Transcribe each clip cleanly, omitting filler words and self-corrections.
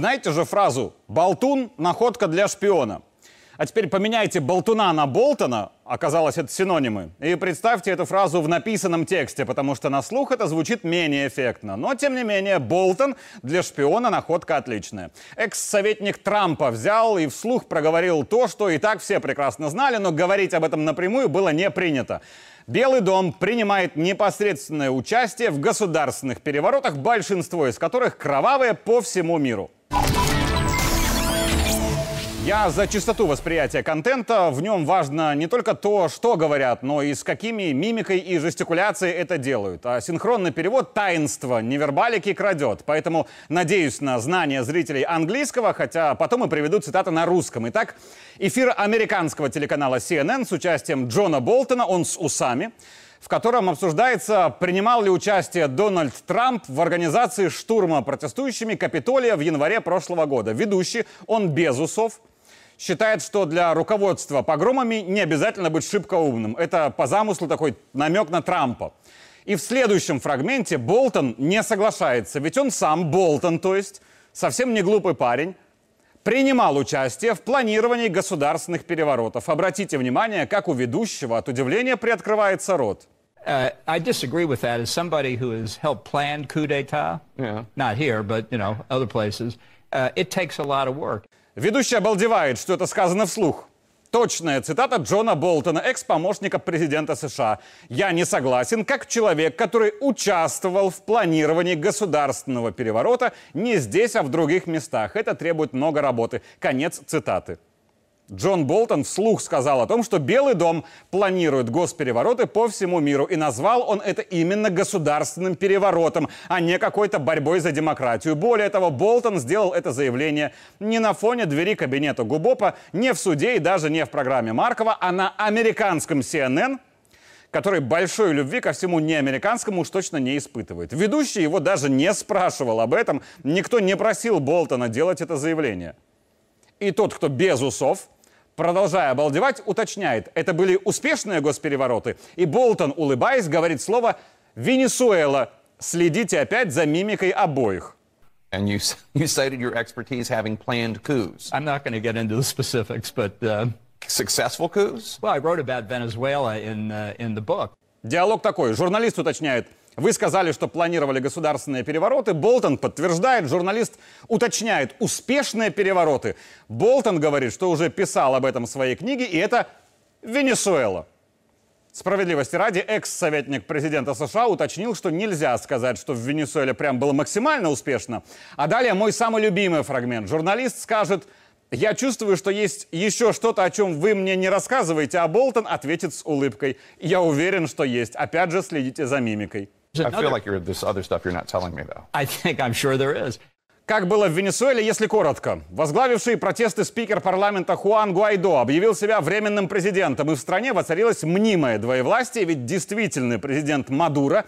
Знаете же фразу «болтун – находка для шпиона». А теперь поменяйте болтуна на Болтона, оказалось, это синонимы, и представьте эту фразу в написанном тексте, потому что на слух это звучит менее эффектно. Но, тем не менее, Болтон для шпиона находка отличная. Экс-советник Трампа взял и вслух проговорил то, что и так все прекрасно знали, но говорить об этом напрямую было не принято. Белый дом принимает непосредственное участие в государственных переворотах, большинство из которых кровавые по всему миру. Я за чистоту восприятия контента. В нем важно не только то, что говорят, но и с какими мимикой и жестикуляцией это делают. А синхронный перевод таинство невербалики крадет. Поэтому надеюсь на знание зрителей английского, хотя потом и приведу цитаты на русском. Итак, эфир американского телеканала CNN с участием Джона Болтона, он с усами, в котором обсуждается, принимал ли участие Дональд Трамп в организации штурма протестующими Капитолия в январе прошлого года. Ведущий, он без усов, считает, что для руководства погромами не обязательно быть шибко умным. Это по замыслу такой намек на Трампа. И в следующем фрагменте Болтон не соглашается, ведь он сам, Болтон, то есть, совсем не глупый парень, принимал участие в планировании государственных переворотов. Обратите внимание, как у ведущего от удивления приоткрывается рот. I disagree with that as somebody who has helped plan coup d'état. Yeah. Not here, but, you know, other places. It takes a lot of work. Ведущий обалдевает, что это сказано вслух. Точная цитата Джона Болтона, экс-помощника президента США. «Я не согласен, как человек, который участвовал в планировании государственного переворота не здесь, а в других местах. Это требует много работы». Конец цитаты. Джон Болтон вслух сказал о том, что Белый дом планирует госперевороты по всему миру. И назвал он это именно государственным переворотом, а не какой-то борьбой за демократию. Более того, Болтон сделал это заявление не на фоне двери кабинета Губопа, не в суде и даже не в программе Маркова, а на американском CNN, который большой любви ко всему неамериканскому уж точно не испытывает. Ведущий его даже не спрашивал об этом. Никто не просил Болтона делать это заявление. И тот, кто без усов, продолжая обалдевать, уточняет, это были успешные госперевороты. И Болтон, улыбаясь, говорит слово «Венесуэла». Следите опять за мимикой обоих. And you cited your expertise having planned coups. I'm not going to get into the specifics, but successful coups? Well, I wrote about Venezuela in the book. Диалог такой. Журналист уточняет. Вы сказали, что планировали государственные перевороты. Болтон подтверждает, журналист уточняет успешные перевороты. Болтон говорит, что уже писал об этом в своей книге, и это Венесуэла. Справедливости ради, экс-советник президента США уточнил, что нельзя сказать, что в Венесуэле прям было максимально успешно. А далее мой самый любимый фрагмент. Журналист скажет, я чувствую, что есть еще что-то, о чем вы мне не рассказываете, а Болтон ответит с улыбкой. Я уверен, что есть. Опять же, следите за мимикой. I feel like you're this other stuff you're not telling me, though. I think I'm sure there is. Как было в Венесуэле, если коротко. Возглавивший протесты спикер парламента Хуан Гуайдо объявил себя временным президентом, и в стране воцарилось мнимое двоевластие, ведь действительный президент Мадуро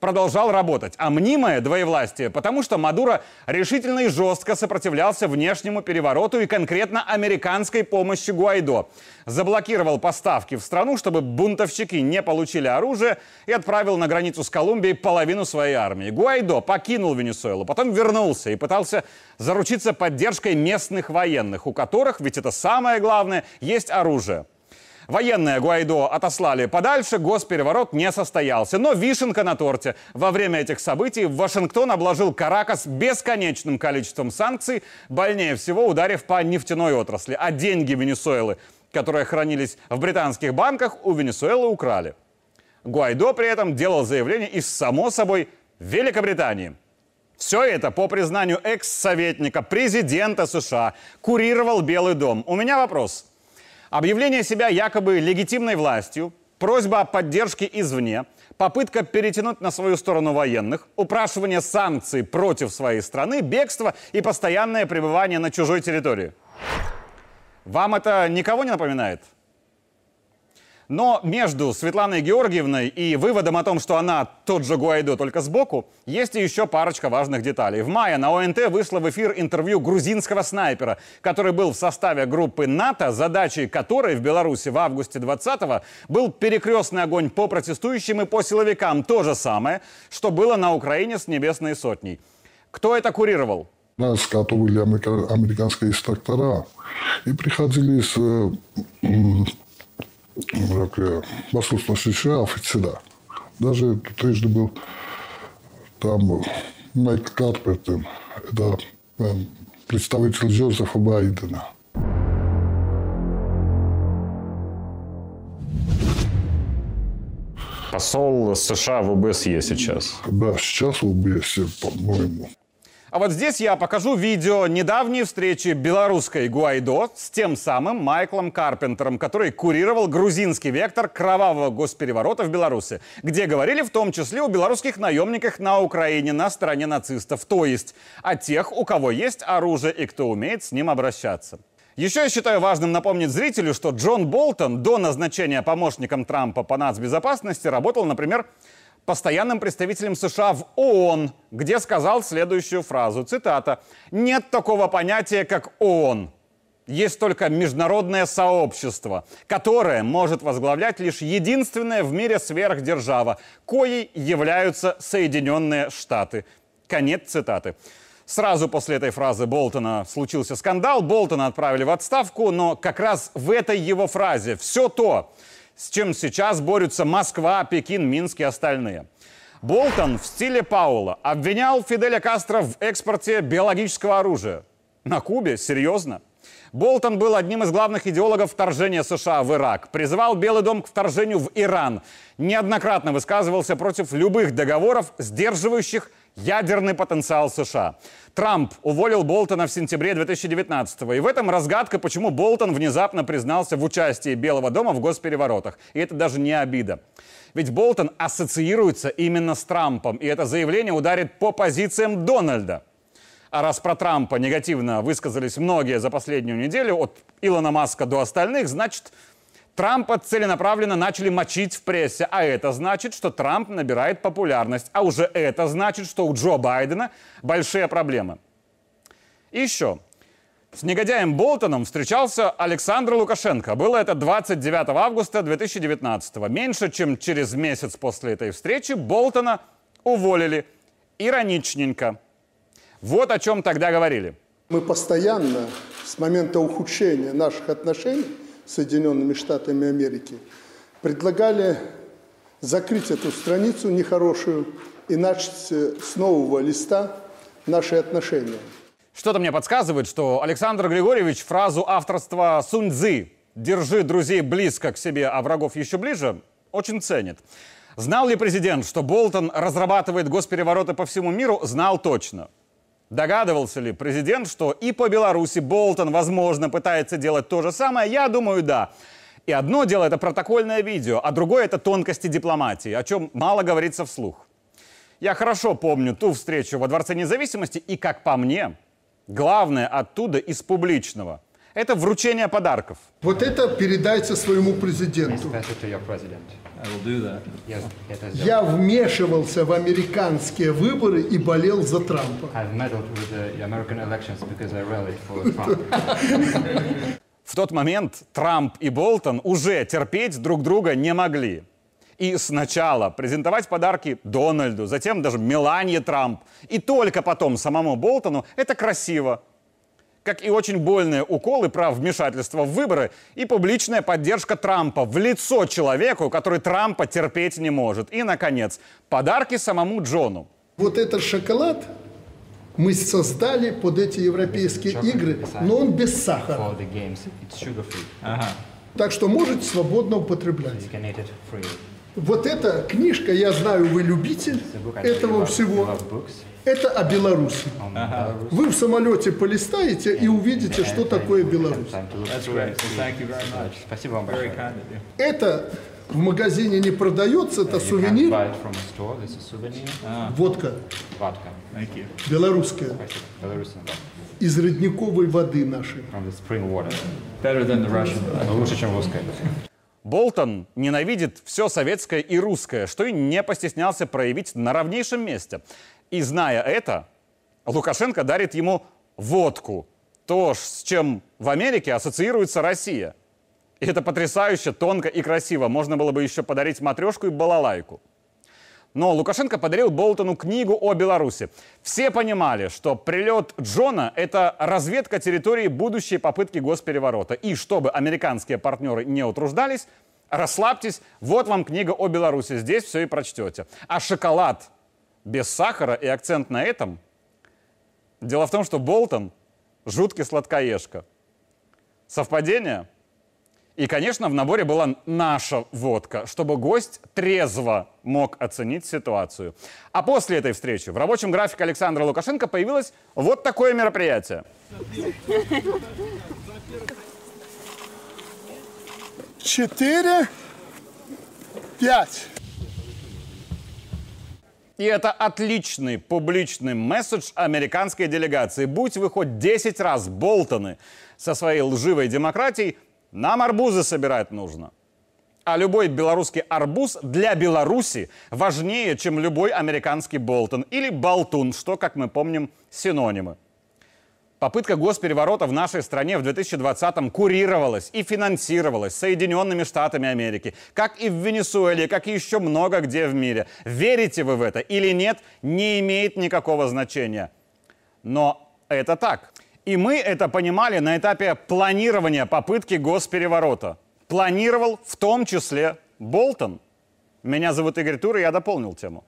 продолжал работать. А мнимое двоевластие, потому что Мадуро решительно и жестко сопротивлялся внешнему перевороту и конкретно американской помощи Гуайдо. Заблокировал поставки в страну, чтобы бунтовщики не получили оружие, и отправил на границу с Колумбией половину своей армии. Гуайдо покинул Венесуэлу, потом вернулся и пытался заручиться поддержкой местных военных, у которых, ведь это самое главное, есть оружие. Военные Гуайдо отослали подальше, госпереворот не состоялся. Но вишенка на торте. Во время этих событий Вашингтон обложил Каракас бесконечным количеством санкций, больнее всего ударив по нефтяной отрасли. А деньги Венесуэлы, которые хранились в британских банках, у Венесуэлы украли. Гуайдо при этом делал заявление из, само собой, Великобритании. Все это, по признанию экс-советника президента США, курировал Белый дом. У меня вопрос. Объявление себя якобы легитимной властью, просьба о поддержке извне, попытка перетянуть на свою сторону военных, упрашивание санкций против своей страны, бегство и постоянное пребывание на чужой территории. Вам это никого не напоминает? Но между Светланой Георгиевной и выводом о том, что она тот же Гуайдо, только сбоку, есть еще парочка важных деталей. В мае на ОНТ вышло в эфир интервью грузинского снайпера, который был в составе группы НАТО, задачей которой в Беларуси в августе 2020-го был перекрестный огонь по протестующим и по силовикам. То же самое, что было на Украине с Небесной сотней. Кто это курировал? нас готовили американские инструктора. И приходили из офицера. Даже трижды был там Майкл Карпентер, это представитель Джозефа Байдена. Посол США в ОБСЕ сейчас. Да, сейчас в ОБСЕ, по-моему. А вот здесь я покажу видео недавней встречи белорусской Гуайдо с тем самым Майклом Карпентером, который курировал грузинский вектор кровавого госпереворота в Беларуси, где говорили в том числе о белорусских наемниках на Украине на стороне нацистов, то есть о тех, у кого есть оружие и кто умеет с ним обращаться. Еще я считаю важным напомнить зрителю, что Джон Болтон до назначения помощником Трампа по нацбезопасности работал, например, постоянным представителем США в ООН, где сказал следующую фразу, цитата: «Нет такого понятия, как ООН. Есть только международное сообщество, которое может возглавлять лишь единственная в мире сверхдержава, коей являются Соединенные Штаты». Конец цитаты. Сразу после этой фразы Болтона случился скандал, Болтона отправили в отставку, но как раз в этой его фразе все то, с чем сейчас борются Москва, Пекин, Минск и остальные. Болтон в стиле Паула обвинял Фиделя Кастро в экспорте биологического оружия. На Кубе? Серьезно? Болтон был одним из главных идеологов вторжения США в Ирак, призывал Белый дом к вторжению в Иран, неоднократно высказывался против любых договоров, сдерживающих ядерный потенциал США. Трамп уволил Болтона в сентябре 2019-го. И в этом разгадка, почему Болтон внезапно признался в участии Белого дома в госпереворотах. И это даже не обида. Ведь Болтон ассоциируется именно с Трампом. И это заявление ударит по позициям Дональда. А раз про Трампа негативно высказались многие за последнюю неделю, от Илона Маска до остальных, значит, Трампа целенаправленно начали мочить в прессе, а это значит, что Трамп набирает популярность, а уже это значит, что у Джо Байдена большие проблемы. И еще. С негодяем Болтоном встречался Александр Лукашенко. Было это 29 августа 2019. Меньше чем через месяц после этой встречи Болтона уволили. Ироничненько. Вот о чем тогда говорили. Мы постоянно с момента ухудшения наших отношений Соединенными Штатами Америки, предлагали закрыть эту страницу нехорошую и начать с нового листа наши отношения. Что-то мне подсказывает, что Александр Григорьевич фразу авторства Сунь-Цзы «Держи друзей близко к себе, а врагов еще ближе» очень ценит. Знал ли президент, что Болтон разрабатывает госперевороты по всему миру, знал точно. Догадывался ли президент, что и по Беларуси Болтон, возможно, пытается делать то же самое? Я думаю, да. И одно дело — это протокольное видео, а другое — это тонкости дипломатии, о чем мало говорится вслух. Я хорошо помню ту встречу во Дворце независимости, и, как по мне, главное оттуда из публичного — это вручение подарков. Вот это передайте своему президенту. Я вмешивался в американские выборы и болел за Трампа. В тот момент Трамп и Болтон уже терпеть друг друга не могли. И сначала презентовать подарки Дональду, затем даже Мелании Трамп, и только потом самому Болтону — это красиво. Как и очень больные уколы про вмешательство в выборы и публичная поддержка Трампа в лицо человеку, который Трампа терпеть не может. И, наконец, подарки самому Джону. Вот этот шоколад мы создали под эти европейские игры, но он без сахара. Так что можете свободно употреблять. Вот эта книжка, я знаю, вы любите этого всего. Это о Беларуси. Ага. Вы в самолете полистаете и увидите, что такое Беларусь. Спасибо вам большое. Это в магазине не продается, это сувенир. Водка. Белорусская. Из родниковой воды нашей. Лучше, чем русская. Болтон ненавидит все советское и русское, что и не постеснялся проявить на ровнейшем месте. И зная это, Лукашенко дарит ему водку. То, с чем в Америке ассоциируется Россия. И это потрясающе, тонко и красиво. Можно было бы еще подарить матрешку и балалайку. Но Лукашенко подарил Болтону книгу о Беларуси. Все понимали, что прилет Джона – это разведка территории будущей попытки госпереворота. И чтобы американские партнеры не утруждались, расслабьтесь, вот вам книга о Беларуси, здесь все и прочтете. А шоколад без сахара и акцент на этом? Дело в том, что Болтон – жуткий сладкоежка. Совпадение? И, конечно, в наборе была наша водка, чтобы гость трезво мог оценить ситуацию. А после этой встречи в рабочем графике Александра Лукашенко появилось вот такое мероприятие. Четыре, пять. И это отличный публичный месседж американской делегации. Будь вы хоть 10 раз Болтоны со своей лживой демократией, нам арбузы собирать нужно. А любой белорусский арбуз для Беларуси важнее, чем любой американский Болтон или болтун, что, как мы помним, синонимы. Попытка госпереворота в нашей стране в 2020-м курировалась и финансировалась Соединенными Штатами Америки, как и в Венесуэле, как и еще много где в мире. Верите вы в это или нет, не имеет никакого значения. Но это так. И мы это понимали на этапе планирования попытки госпереворота. Планировал в том числе Болтон. Меня зовут Игорь Тур, и я дополнил тему.